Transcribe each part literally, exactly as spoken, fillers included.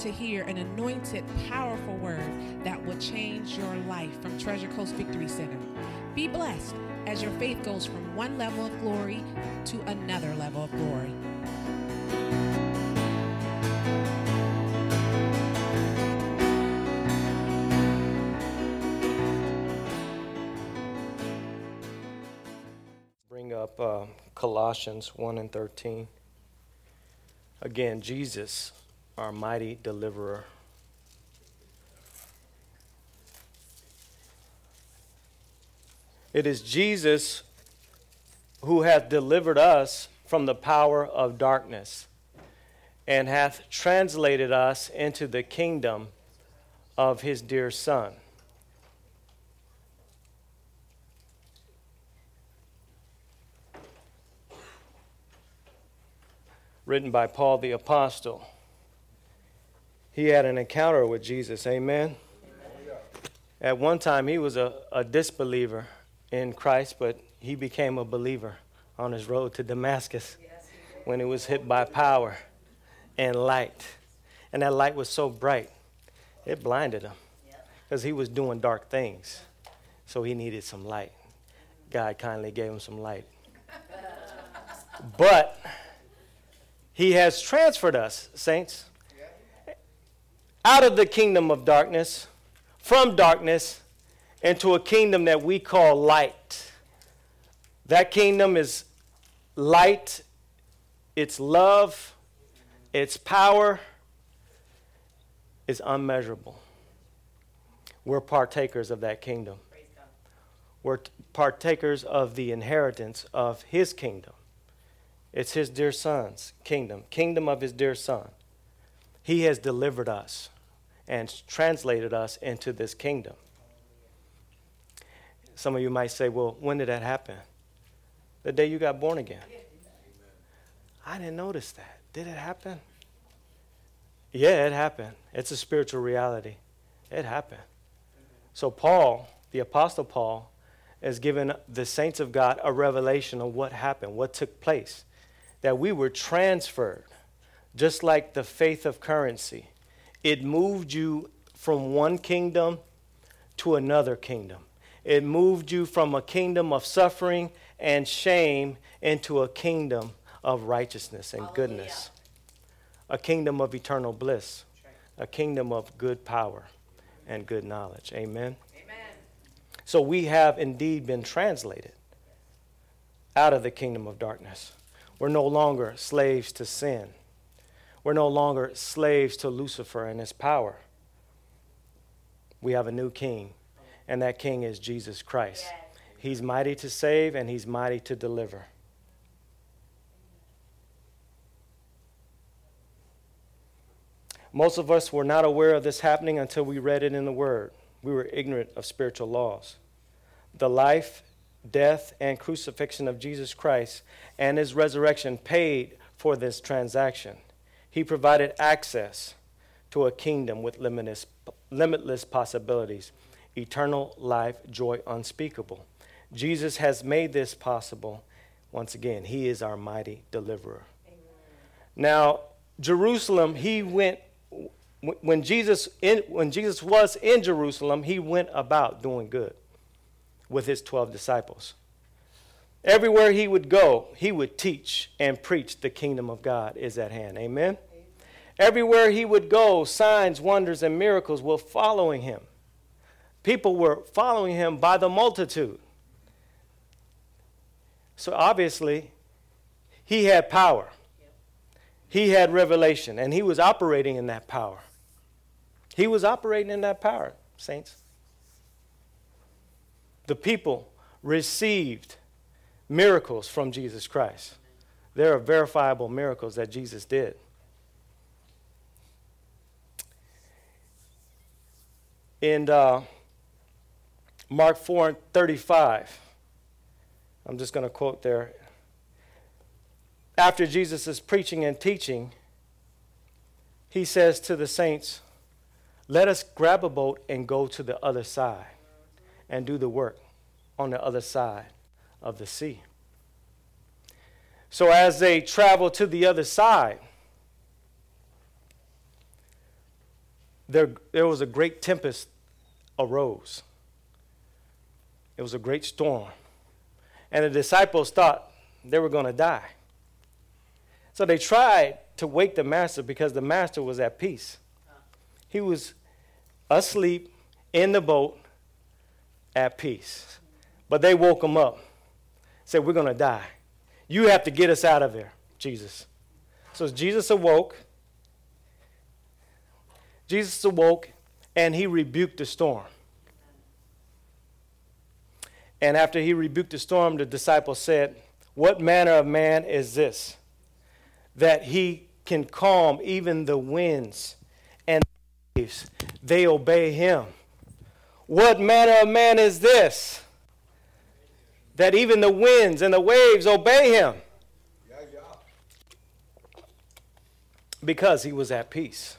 to hear an anointed, powerful word that will change your life from Treasure Coast Victory Center. Be blessed as your faith goes from one level of glory to another level of glory. Bring up uh, Colossians one and thirteen. Again, Jesus, our mighty deliverer. It is Jesus who hath delivered us from the power of darkness and hath translated us into the kingdom of his dear Son. Written by Paul the Apostle. He had an encounter with Jesus. Amen? Amen. At one time, he was a, a disbeliever in Christ, but he became a believer on his road to Damascus when he was hit by power and light. And that light was so bright, it blinded him because he was doing dark things. So he needed some light. God kindly gave him some light. But he has transferred us, saints, out of the kingdom of darkness, from darkness, into a kingdom that we call light. That kingdom is light, its love, its power is unmeasurable. We're partakers of that kingdom. We're partakers of the inheritance of his kingdom. It's his dear Son's kingdom, kingdom of his dear Son. He has delivered us and translated us into this kingdom. Some of you might say, well, when did that happen? The day you got born again. I didn't notice that. Did it happen? Yeah, it happened. It's a spiritual reality. It happened. So Paul, the Apostle Paul, is giving the saints of God a revelation of what happened, what took place, that we were transferred, just like the faith of currency. It moved you from one kingdom to another kingdom. It moved you from a kingdom of suffering and shame into a kingdom of righteousness and goodness, a kingdom of eternal bliss, a kingdom of good power and good knowledge. Amen. Amen. So we have indeed been translated out of the kingdom of darkness. We're no longer slaves to sin. We're no longer slaves to Lucifer and his power. We have a new king. And that king is Jesus Christ. Yes. He's mighty to save and he's mighty to deliver. Most of us were not aware of this happening until we read it in the Word. We were ignorant of spiritual laws. The life, death, and crucifixion of Jesus Christ and his resurrection paid for this transaction. He provided access to a kingdom with limitless, limitless possibilities. Eternal life, joy unspeakable. Jesus has made this possible. Once again, he is our mighty deliverer. Amen. Now, Jerusalem, he went, when Jesus, in, when Jesus was in Jerusalem, he went about doing good with his twelve disciples. Everywhere he would go, he would teach and preach the kingdom of God is at hand. Amen? Amen. Everywhere he would go, signs, wonders, and miracles were following him. People were following him by the multitude. So obviously, he had power. He had revelation, and he was operating in that power. He was operating in that power, saints. The people received miracles from Jesus Christ. There are verifiable miracles that Jesus did. And uh Mark four and thirty-five, I'm just going to quote there. After Jesus is preaching and teaching, he says to the saints, let us grab a boat and go to the other side and do the work on the other side of the sea. So as they travel to the other side, there, there was a great tempest arose. It was a great storm. And the disciples thought they were going to die. So they tried to wake the master because the master was at peace. He was asleep in the boat at peace. But they woke him up. Said, we're going to die. You have to get us out of here, Jesus. So Jesus awoke. Jesus awoke, and he rebuked the storm. And after he rebuked the storm, the disciples said, what manner of man is this, that he can calm even the winds and the waves? They obey him. What manner of man is this, that even the winds and the waves obey him? Yeah, yeah. Because he was at peace.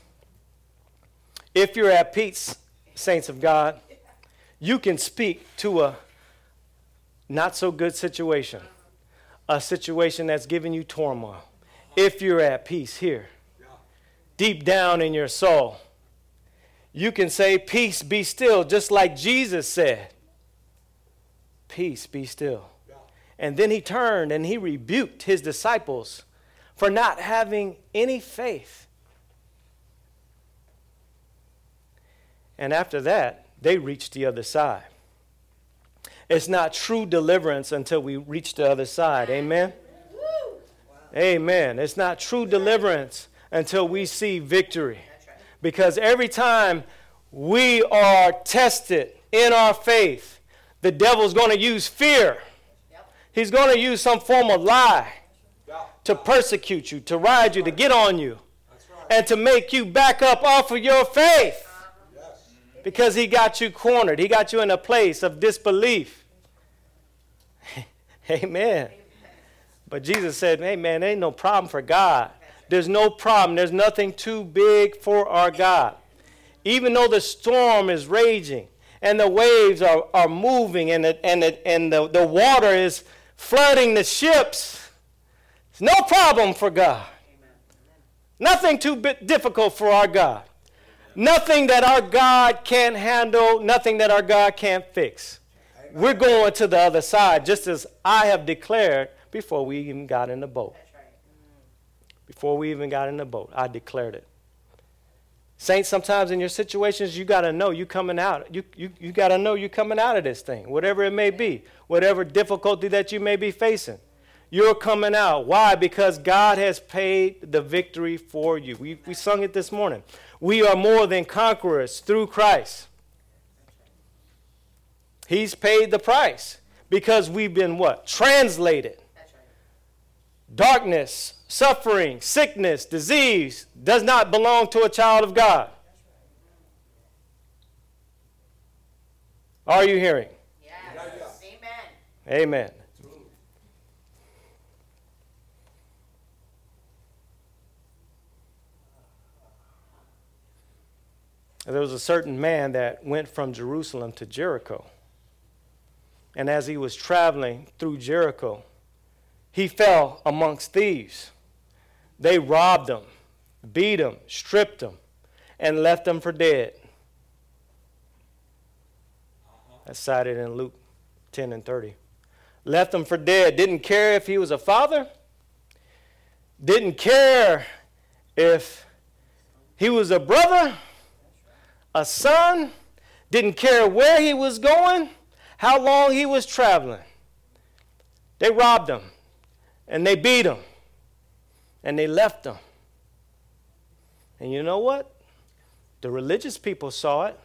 If you're at peace, saints of God, you can speak to a not so good situation, a situation that's giving you turmoil. If you're at peace here, deep down in your soul, you can say, peace be still, just like Jesus said, peace be still. And then he turned and he rebuked his disciples for not having any faith. And after that, they reached the other side. It's not true deliverance until we reach the other side. Amen? Wow. Amen. It's not true deliverance until we see victory. Right. Because every time we are tested in our faith, the devil's going to use fear. Yep. He's going to use some form of lie yep. to persecute you, to ride you, to get on you, right. and to make you back up off of your faith. Yes. Because he got you cornered. He got you in a place of disbelief. Amen. But Jesus said, hey, man, there ain't no problem for God. There's no problem. There's nothing too big for our God. Even though the storm is raging and the waves are, are moving and, the, and, the, and the, the water is flooding the ships, it's no problem for God. Amen. Nothing too bit difficult for our God. Amen. Nothing that our God can't handle, nothing that our God can't fix. We're going to the other side, just as I have declared before we even got in the boat. That's right. Mm. Before we even got in the boat, I declared it. Saints, sometimes in your situations, you got to know you're coming out. You you, you got to know you're coming out of this thing, whatever it may be, whatever difficulty that you may be facing. You're coming out. Why? Because God has paid the victory for you. We we sung it this morning. We are more than conquerors through Christ. He's paid the price because we've been what? Translated. That's right. Darkness, suffering, sickness, disease does not belong to a child of God. Right. Are you hearing? Yes. Yes. Amen. Amen. True. There was a certain man that went from Jerusalem to Jericho. And as he was traveling through Jericho, he fell amongst thieves. They robbed him, beat him, stripped him, and left him for dead. That's cited in Luke ten and thirty. Left him for dead. Didn't care if he was a father. Didn't care if he was a brother, a son. Didn't care where he was going. How long he was traveling. They robbed him, and they beat him, and they left him. And you know what? The religious people saw it,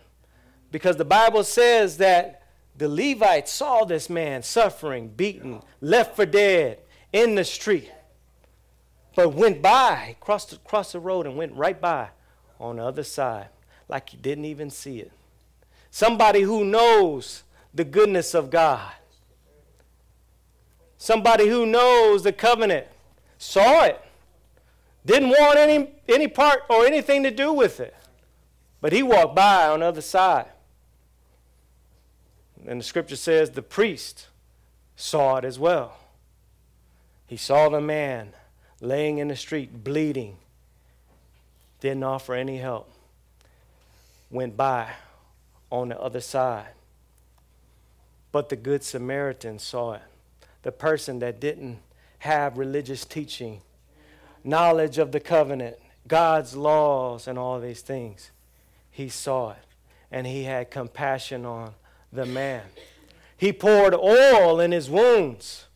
because the Bible says that the Levites saw this man suffering, beaten, left for dead in the street, but went by, crossed, crossed the road and went right by on the other side, like he didn't even see it. Somebody who knows the goodness of God. Somebody who knows the covenant saw it. Didn't want any, any part or anything to do with it. But he walked by on the other side. And the scripture says the priest saw it as well. He saw the man laying in the street bleeding. Didn't offer any help. went by on the other side. But the Good Samaritan saw it. The person that didn't have religious teaching, knowledge of the covenant, God's laws, and all these things, he saw it, and he had compassion on the man. He poured oil in his wounds.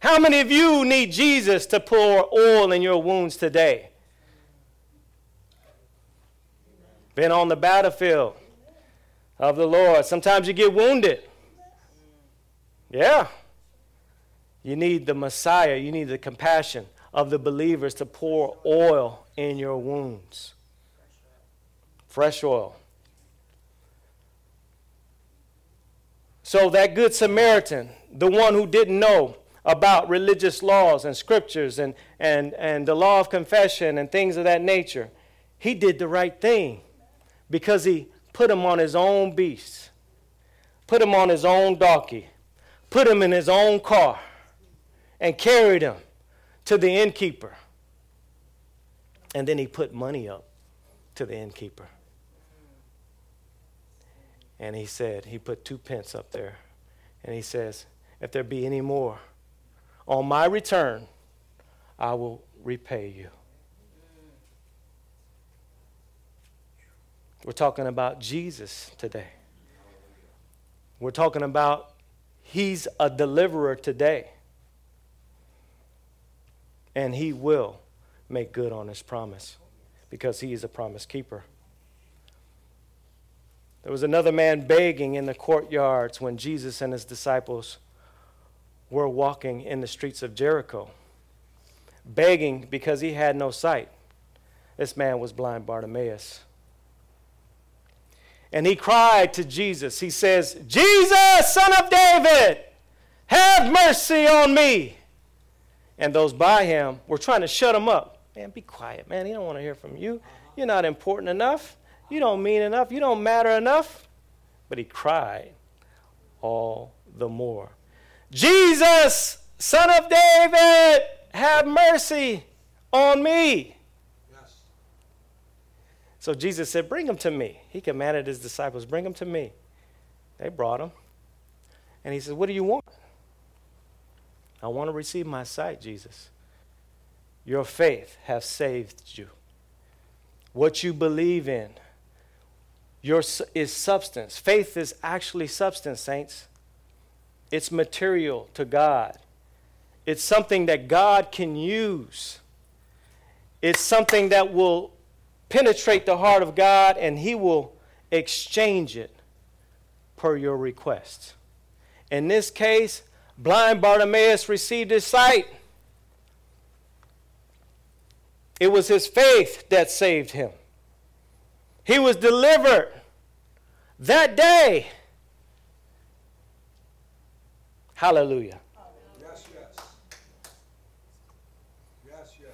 How many of you need Jesus to pour oil in your wounds today? Been on the battlefield of the Lord. Sometimes you get wounded. Yeah. You need the Messiah. You need the compassion of the believers to pour oil in your wounds. Fresh oil. So that Good Samaritan, the one who didn't know about religious laws and scriptures and, and, and the law of confession and things of that nature, he did the right thing because he put him on his own beast, put him on his own donkey, put him in his own car, and carried him to the innkeeper. And then he put money up to the innkeeper. And he said, he put two pence up there. And he says, if there be any more, on my return, I will repay you. We're talking about Jesus today. We're talking about he's a deliverer today. And he will make good on his promise because he is a promise keeper. There was another man begging in the courtyards when Jesus and his disciples were walking in the streets of Jericho, begging because he had no sight. This man was blind Bartimaeus. And he cried to Jesus. He says, "Jesus, Son of David, have mercy on me." And those by him were trying to shut him up. Man, be quiet, man. He don't want to hear from you. You're not important enough. You don't mean enough. You don't matter enough. But he cried all the more. "Jesus, Son of David, have mercy on me." Yes. So Jesus said, "Bring him to me." He commanded his disciples, "Bring him to me." They brought him. And he said, "What do you want?" "I want to receive my sight, Jesus." "Your faith has saved you." What you believe in your, is substance. Faith is actually substance, saints. It's material to God. It's something that God can use. It's something that will penetrate the heart of God, and he will exchange it per your request. In this case, blind Bartimaeus received his sight. It was his faith that saved him. He was delivered that day. Hallelujah. Yes, yes. Yes, yes.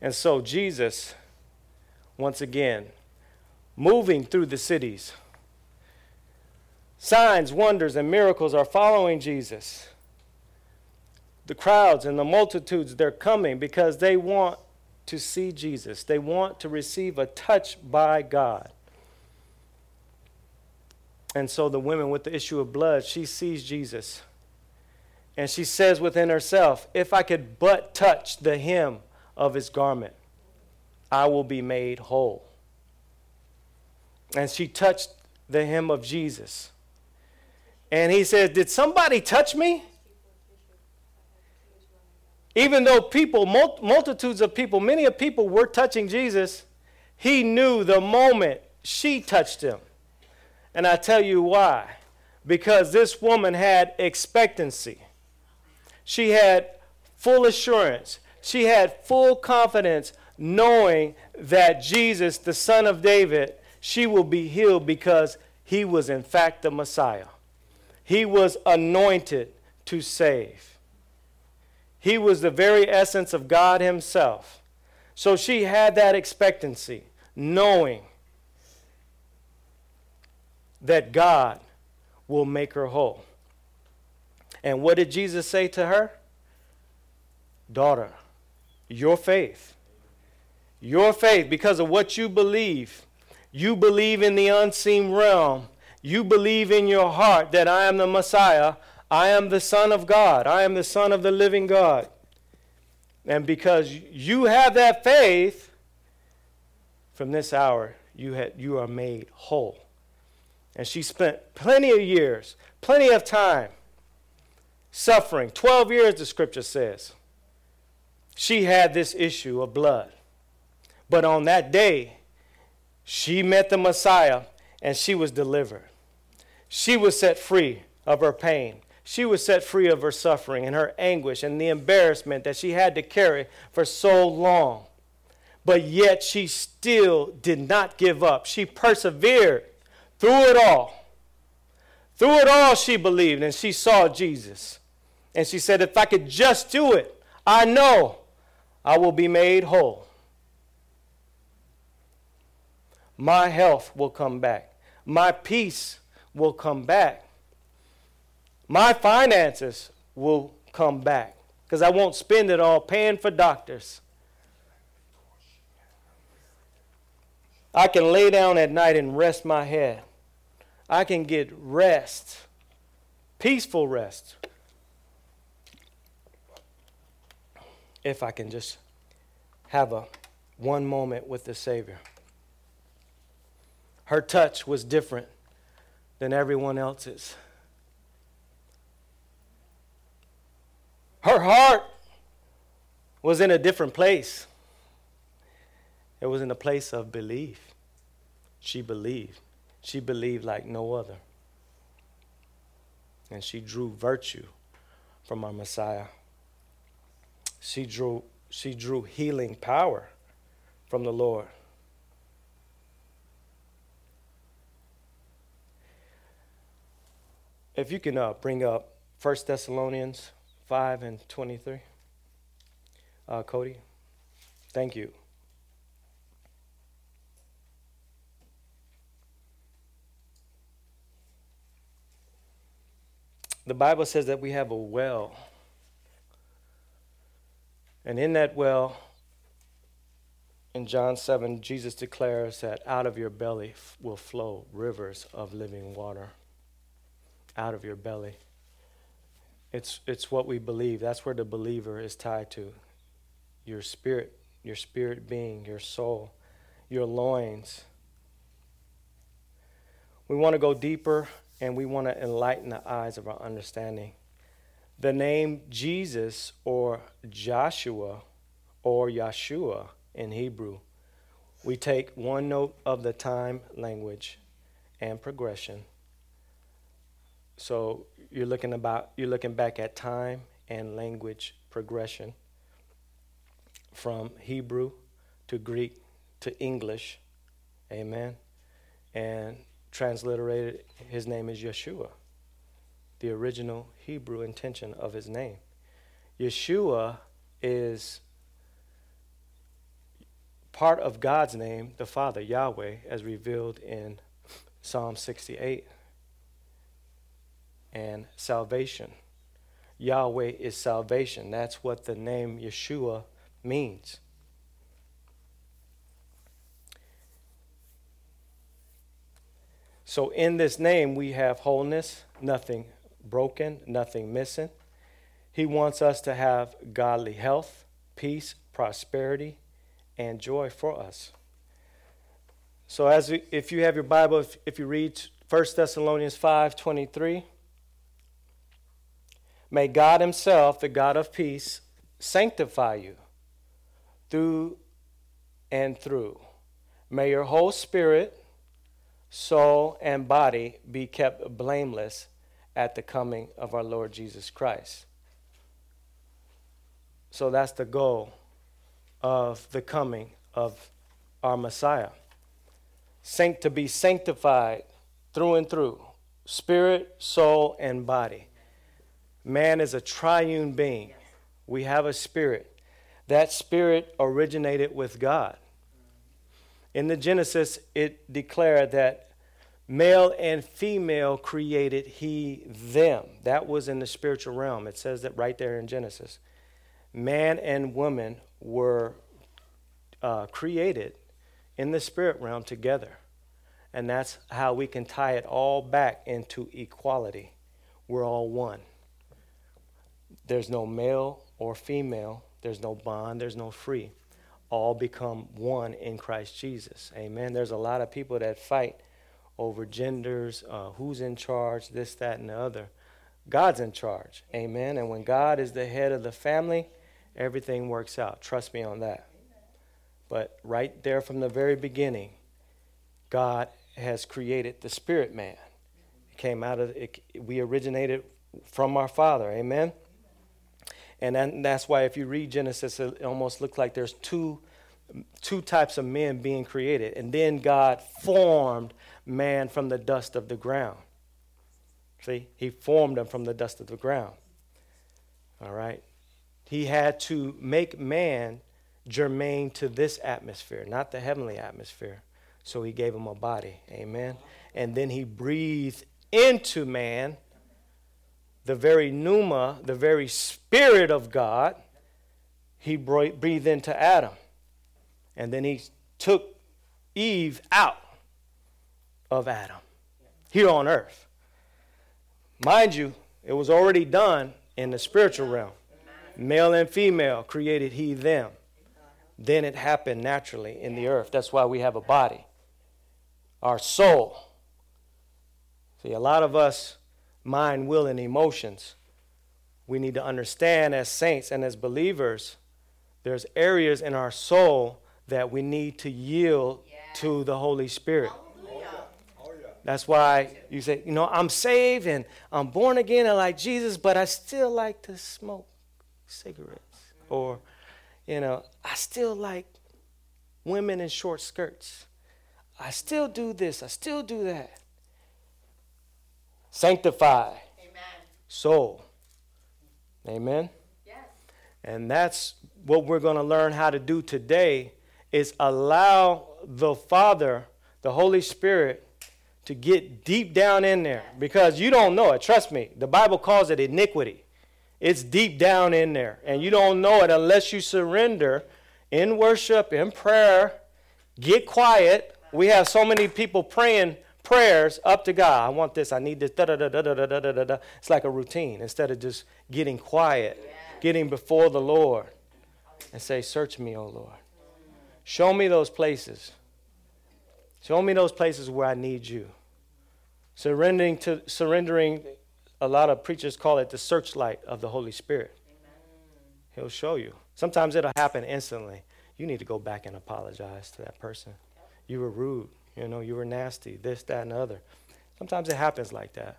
And so Jesus, once again, moving through the cities. Signs, wonders, and miracles are following Jesus. The crowds and the multitudes, they're coming because they want to see Jesus. They want to receive a touch by God. And so the woman with the issue of blood, she sees Jesus. And she says within herself, "If I could but touch the hem of his garment, I will be made whole." And she touched the hem of Jesus. And he says, "Did somebody touch me?" Even though people, mul- multitudes of people, many of people were touching Jesus, he knew the moment she touched him. And I tell you why. Because this woman had expectancy. She had full assurance. She had full confidence knowing that Jesus, the Son of David, she will be healed because he was in fact the Messiah. He was anointed to save. He was the very essence of God himself. So she had that expectancy, knowing that God will make her whole. And what did Jesus say to her? Daughter, your faith, your faith, because of what you believe, you believe in the unseen realm, you believe in your heart that I am the Messiah, I am the Son of God, I am the Son of the living God. And because you have that faith, from this hour, you had, you are made whole. And she spent plenty of years, plenty of time suffering. Twelve years, the scripture says. She had this issue of blood. But on that day, she met the Messiah and she was delivered. She was set free of her pain. She was set free of her suffering and her anguish and the embarrassment that she had to carry for so long. But yet she still did not give up. She persevered through it all. Through it all she believed, and she saw Jesus. And she said, if I could just do it, I know I will be made whole. My health will come back. My peace will come back. My finances will come back because I won't spend it all paying for doctors. I can lay down at night and rest my head. I can get rest, peaceful rest, if I can just have a one moment with the Savior. Her touch was different than everyone else's. Her heart was in a different place. It was in a place of belief. She believed. She believed like no other. And she drew virtue from our Messiah. She drew, she drew healing power from the Lord. If you can uh, bring up First Thessalonians five and twenty-three. Uh, Cody, thank you. The Bible says that we have a well. And in that well, in John seven, Jesus declares that out of your belly will flow rivers of living water. Out of your belly. It's it's what we believe. That's where the believer is tied to. Your spirit, your spirit being, your soul, your loins. We want to go deeper, and we want to enlighten the eyes of our understanding. The name Jesus or Joshua or Yeshua in Hebrew, we take one note of the time, language, and progression. So you're looking about you're looking back at time and language progression from Hebrew to Greek to English. Amen. And transliterated, his name is Yeshua, the original Hebrew intention of his name. Yeshua is part of God's name, the Father, Yahweh, as revealed in Psalm sixty-eight, and salvation. Yahweh is salvation. That's what the name Yeshua means. So in this name, we have wholeness, nothing broken, nothing missing. He wants us to have godly health, peace, prosperity, and joy for us. So as we, if you have your Bible, if, if you read First Thessalonians five twenty-three, may God himself, the God of peace, sanctify you through and through. May your whole spirit, soul, and body be kept blameless at the coming of our Lord Jesus Christ. So that's the goal of the coming of our Messiah. Sanct- to be sanctified through and through, spirit, soul, and body. Man is a triune being. We have a spirit. That spirit originated with God. In the Genesis, it declared that Male and female created he them. That was in the spiritual realm. It says that right there in Genesis. Man and woman were uh, created in the spirit realm together. And that's how we can tie it all back into equality. We're all one. There's no male or female. There's no bond. There's no free. All become one in Christ Jesus. Amen. There's a lot of people that fight over genders, uh, who's in charge, this, that, and the other. God's in charge. Amen. And when God is the head of the family, everything works out. Trust me on that. But right there from the very beginning, God has created the spirit man. It came out of it. We originated from our Father. Amen. And then that's why if you read Genesis, it almost looks like there's two two types of men being created. And then God formed man from the dust of the ground. See, he formed them from the dust of the ground. All right. He had to make man germane to this atmosphere, not the heavenly atmosphere. So he gave him a body. Amen. And then he breathed into man the very pneuma, the very spirit of God. He breathed into Adam. And then he took Eve out of Adam here on earth. Mind you, it was already done in the spiritual realm. Male and female created he them. Then it happened naturally in the earth. That's why we have a body, our soul. See, a lot of us, mind, will, and emotions, we need to understand as saints and as believers, there's areas in our soul that we need to yield yeah. to the Holy Spirit. That's why you say, you know, I'm saved and I'm born again and like Jesus, but I still like to smoke cigarettes. Or, you know, I still like women in short skirts. I still do this. I still do that. Sanctify. Amen. Soul. Amen. Yes. And that's what we're going to learn how to do today is allow the Father, the Holy Spirit, to get deep down in there, because you don't know it. Trust me. The Bible calls it iniquity. It's deep down in there, and you don't know it unless you surrender in worship, in prayer. Get quiet. We have so many people praying prayers up to God. I want this. I need this. Da, da, da, da, da, da, da, da. It's like a routine instead of just getting quiet, getting before the Lord and say, search me, O Lord. Show me those places. Show me those places where I need you. Surrendering to surrendering, a lot of preachers call it the searchlight of the Holy Spirit. Amen. He'll show you. Sometimes it'll happen instantly. You need to go back and apologize to that person. You were rude. You know, you were nasty. This, that, and the other. Sometimes it happens like that.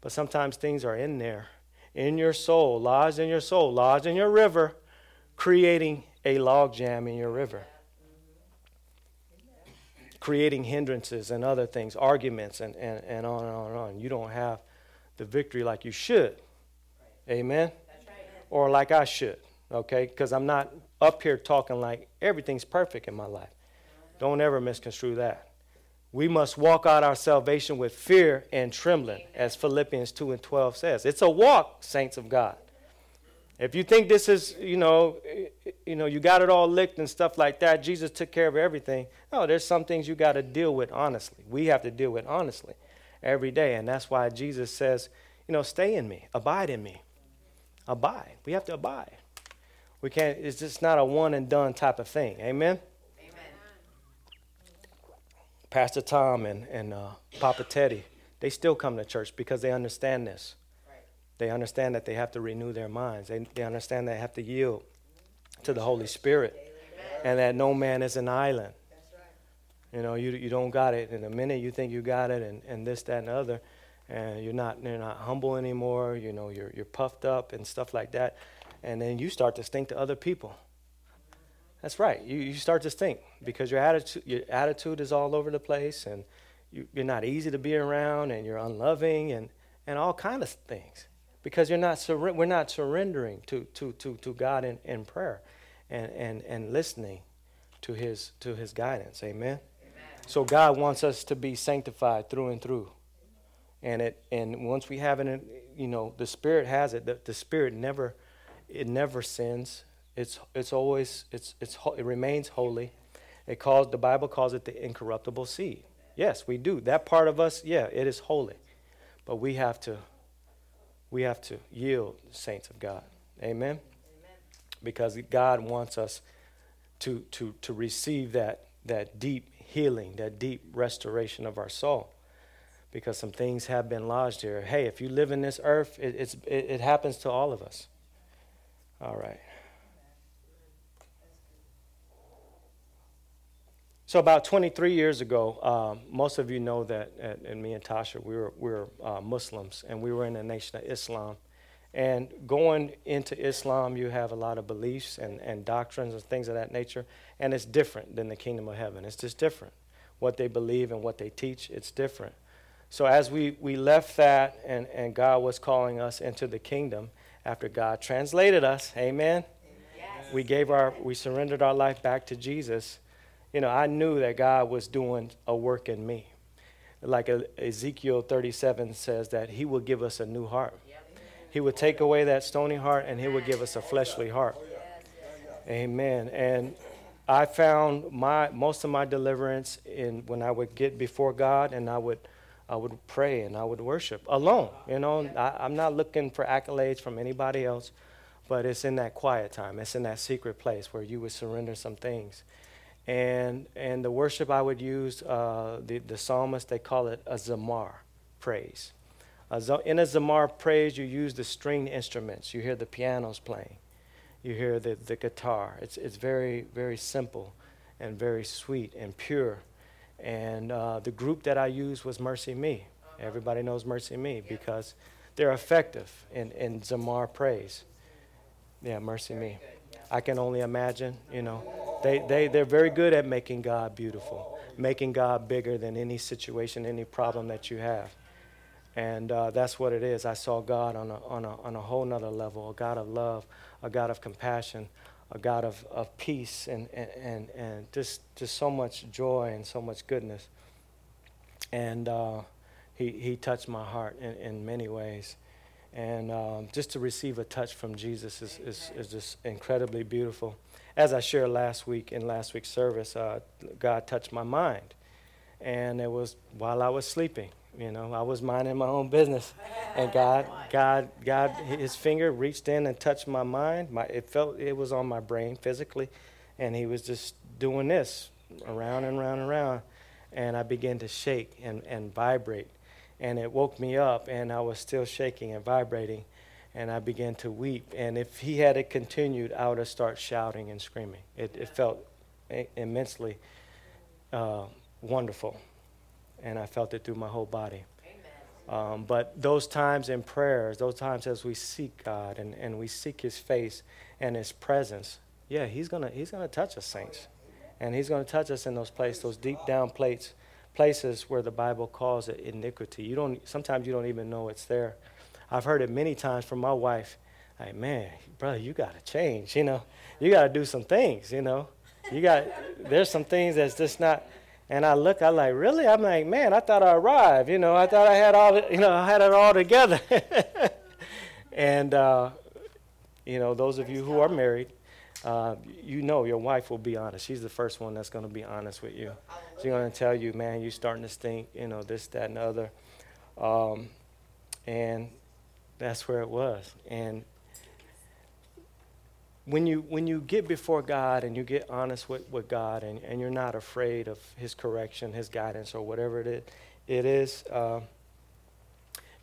But sometimes things are in there, in your soul, lodged in your soul, lodged in your river, creating a logjam in your river. Creating hindrances and other things, arguments, and, and, and on and on and on. You don't have the victory like you should. Right. Amen? That's right. Or like I should, okay? Because I'm not up here talking like everything's perfect in my life. Don't ever misconstrue that. We must walk out our salvation with fear and trembling, amen, as Philippians two and twelve says. It's a walk, saints of God. If you think this is, you know, you know, you got it all licked and stuff like that, Jesus took care of everything. No, there's some things you got to deal with honestly. We have to deal with honestly every day. And that's why Jesus says, you know, stay in me, abide in me, abide. We have to abide. We can't, it's just not a one and done type of thing. Amen? Amen. Pastor Tom and, and uh, Papa Teddy, they still come to church because they understand this. They understand that they have to renew their minds. They, they understand they have to yield to the Holy Spirit. Amen. And that no man is an island. That's right. You know, you you don't got it. In a minute you think you got it and, and this, that, and the other. And you're not you're not humble anymore. You know, you're you're puffed up and stuff like that. And then you start to stink to other people. That's right. You you start to stink because your attitude your attitude is all over the place and you, you're not easy to be around and you're unloving and, and all kind of things. Because you're not surre- we're not surrendering to to to, to God in, in prayer and, and, and listening to his to his guidance. Amen? Amen. So God wants us to be sanctified through and through. And it, and once we have it, you know, the Spirit has it. The, the Spirit never, it never sins. It's it's always it's it's it remains holy. It calls the Bible calls it the incorruptible seed. Yes, we do that part of us. Yeah, it is holy, but we have to, we have to yield, saints of God. Amen. Amen. Because God wants us to to to receive that that deep healing, that deep restoration of our soul. Because some things have been lodged here. Hey, if you live in this earth, it, it's, it, it happens to all of us. All right. So about twenty-three years ago, um, most of you know that, and, and me and Tasha, we were, we were uh, Muslims, and we were in the Nation of Islam. And going into Islam, you have a lot of beliefs and, and doctrines and things of that nature, and it's different than the kingdom of heaven. It's just different. What they believe and what they teach, it's different. So as we, we left that and, and God was calling us into the kingdom after God translated us, amen? Yes. We gave our, we surrendered our life back to Jesus. You know, I knew that God was doing a work in me. Like Ezekiel thirty-seven says that he will give us a new heart. He would take away that stony heart and he would give us a fleshly heart. Amen. And I found my most of my deliverance in when I would get before God and I would I would pray and I would worship alone. You know, I, I'm not looking for accolades from anybody else, but it's in that quiet time. It's in that secret place where you would surrender some things. And and the worship I would use, uh, the, the psalmist, they call it a zamar praise. A z- in a zamar praise, you use the string instruments. You hear the pianos playing. You hear the, the guitar. It's, it's very, very simple and very sweet and pure. And uh, the group that I used was Mercy Me. Uh-huh. Everybody knows Mercy Me yeah. because they're effective in, in Zamar praise. Yeah, Mercy very Me. Yeah. I can only imagine, you know. They, they, they're very good at making God beautiful, making God bigger than any situation, any problem that you have. And uh, that's what it is. I saw God on a, on a, on a whole nother level, a God of love, a God of compassion, a God of, of peace and, and, and, and just just so much joy and so much goodness. And uh, he he touched my heart in, in many ways. And um, just to receive a touch from Jesus is, is, is just incredibly beautiful. As I shared last week in last week's service, uh, God touched my mind. And it was while I was sleeping. You know, I was minding my own business, and God, God, God, his finger reached in and touched my mind. My, it felt it was on my brain physically, and he was just doing this around and round and round, and I began to shake and, and vibrate, and it woke me up, and I was still shaking and vibrating, and I began to weep. And if he had it continued, I would have started shouting and screaming. It, it felt immensely uh, wonderful. And I felt it through my whole body. Amen. Um, but those times in prayers, those times as we seek God and, and we seek his face and his presence, yeah, he's going to he's gonna touch us, saints. And he's going to touch us in those places, those deep down plates, places where the Bible calls it iniquity. You don't. Sometimes you don't even know it's there. I've heard it many times from my wife. Like, man, brother, you got to change, you know. You got to do some things, you know. You got. There's some things that's just not... And I look, I'm like, really? I'm like, man, I thought I arrived. You know, I thought I had all, you know, I had it all together. And, uh, you know, those of you who are married, uh, you know your wife will be honest. She's the first one that's going to be honest with you. She's going to tell you, man, you're starting to stink, you know, this, that, and the other. Um, and that's where it was. And When you when you get before God and you get honest with, with God and, and you're not afraid of his correction, his guidance, or whatever it is, it, is uh,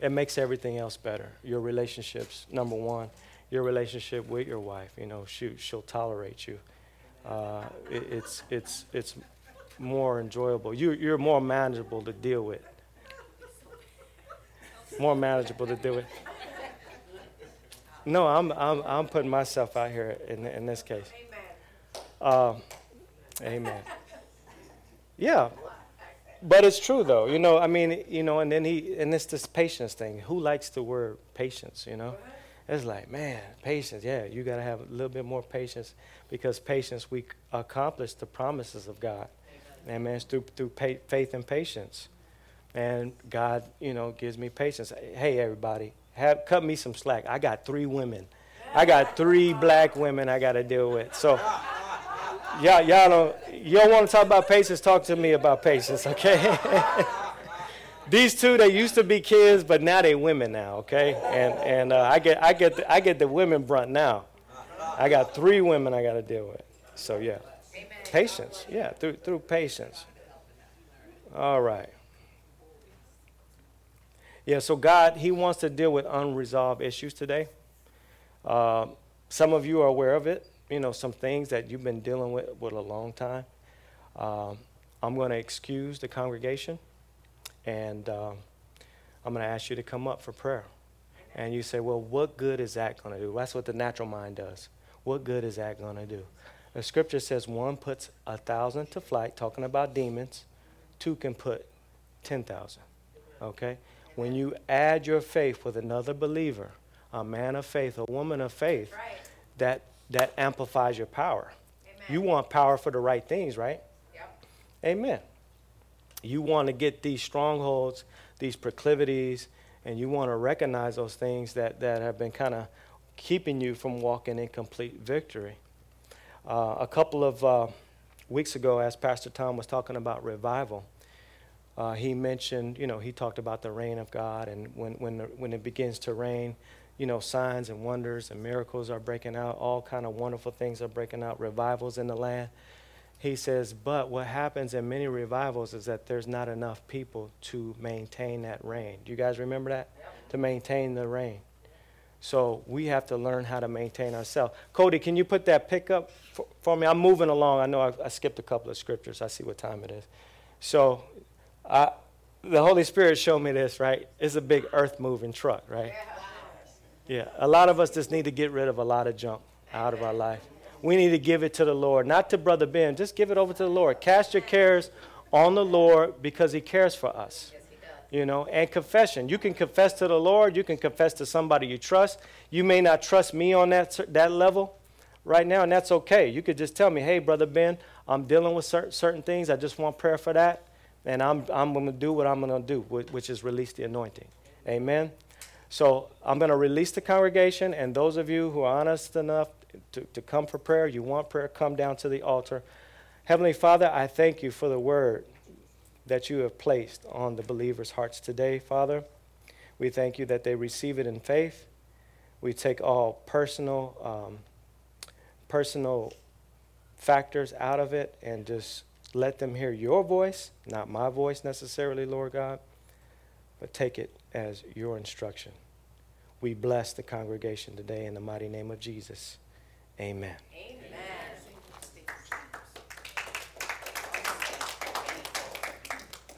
it makes everything else better. Your relationships, number one, your relationship with your wife, you know, she, she'll tolerate you. Uh, it, it's it's it's more enjoyable. You, you're more manageable to deal with. More manageable to deal with. No, I'm I'm I'm putting myself out here in in this case. Amen. Um, amen. Yeah, but it's true though. You know, I mean, you know, and then he and it's this patience thing. Who likes the word patience? You know, it's like, man, patience. Yeah, you got to have a little bit more patience because patience we accomplish the promises of God. Amen. Amen. It's through through pa- faith and patience. And God, you know, gives me patience. Hey, everybody, have cut me some slack. I got three women. I got three black women I got to deal with. So y'all, y'all don't, y'all want to talk about patience, talk to me about patience, okay? These two, they used to be kids, but now they women now, okay? And and uh, I get I get the, I get the women brunt now. I got three women I got to deal with. So yeah, patience, yeah, through through patience. All right. Yeah, so God, He wants to deal with unresolved issues today. Uh, some of you are aware of it. You know, some things that you've been dealing with for a long time. Um, I'm going to excuse the congregation, and um, I'm going to ask you to come up for prayer. And you say, well, what good is that going to do? That's what the natural mind does. What good is that going to do? The scripture says one puts a thousand to flight, talking about demons. Two can put ten thousand, okay? When you add your faith with another believer, a man of faith, a woman of faith, right, that that amplifies your power. Amen. You want power for the right things, right? Yep. Amen. You want to get these strongholds, these proclivities, and you want to recognize those things that, that have been kind of keeping you from walking in complete victory. Uh, a couple of uh, weeks ago, as Pastor Tom was talking about revival, uh, he mentioned, you know, he talked about the reign of God, and when when the, when it begins to rain, you know, signs and wonders and miracles are breaking out. All kind of wonderful things are breaking out. Revivals in the land. He says, but what happens in many revivals is that there's not enough people to maintain that rain. Do you guys remember that? Yep. To maintain the rain. So we have to learn how to maintain ourselves. Cody, can you put that pick up for, for me? I'm moving along. I know I, I skipped a couple of scriptures. I see what time it is. So I, the Holy Spirit showed me this, right? It's a big earth-moving truck, right? Yeah. Yeah, a lot of us just need to get rid of a lot of junk out of our life. We need to give it to the Lord, not to Brother Ben. Just give it over to the Lord. Cast your cares on the Lord because He cares for us. Yes, He does. You know, and confession. You can confess to the Lord. You can confess to somebody you trust. You may not trust me on that that level right now, and that's okay. You could just tell me, hey, Brother Ben, I'm dealing with certain certain things. I just want prayer for that, and I'm I'm going to do what I'm going to do, which is release the anointing. Amen. So I'm going to release the congregation, and those of you who are honest enough to, to come for prayer, you want prayer, come down to the altar. Heavenly Father, I thank you for the word that you have placed on the believers' hearts today, Father. We thank you that they receive it in faith. We take all personal, um, personal factors out of it and just let them hear your voice, not my voice necessarily, Lord God, but take it as your instruction. We bless the congregation today in the mighty name of Jesus. Amen. Amen.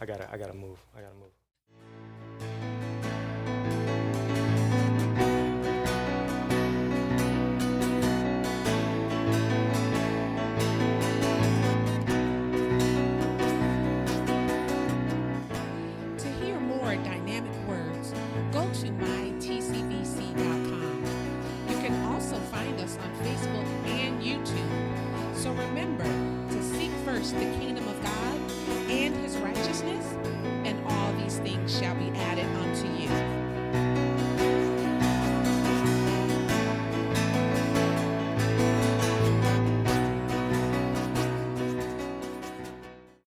I gotta, I gotta move. I gotta move. The king.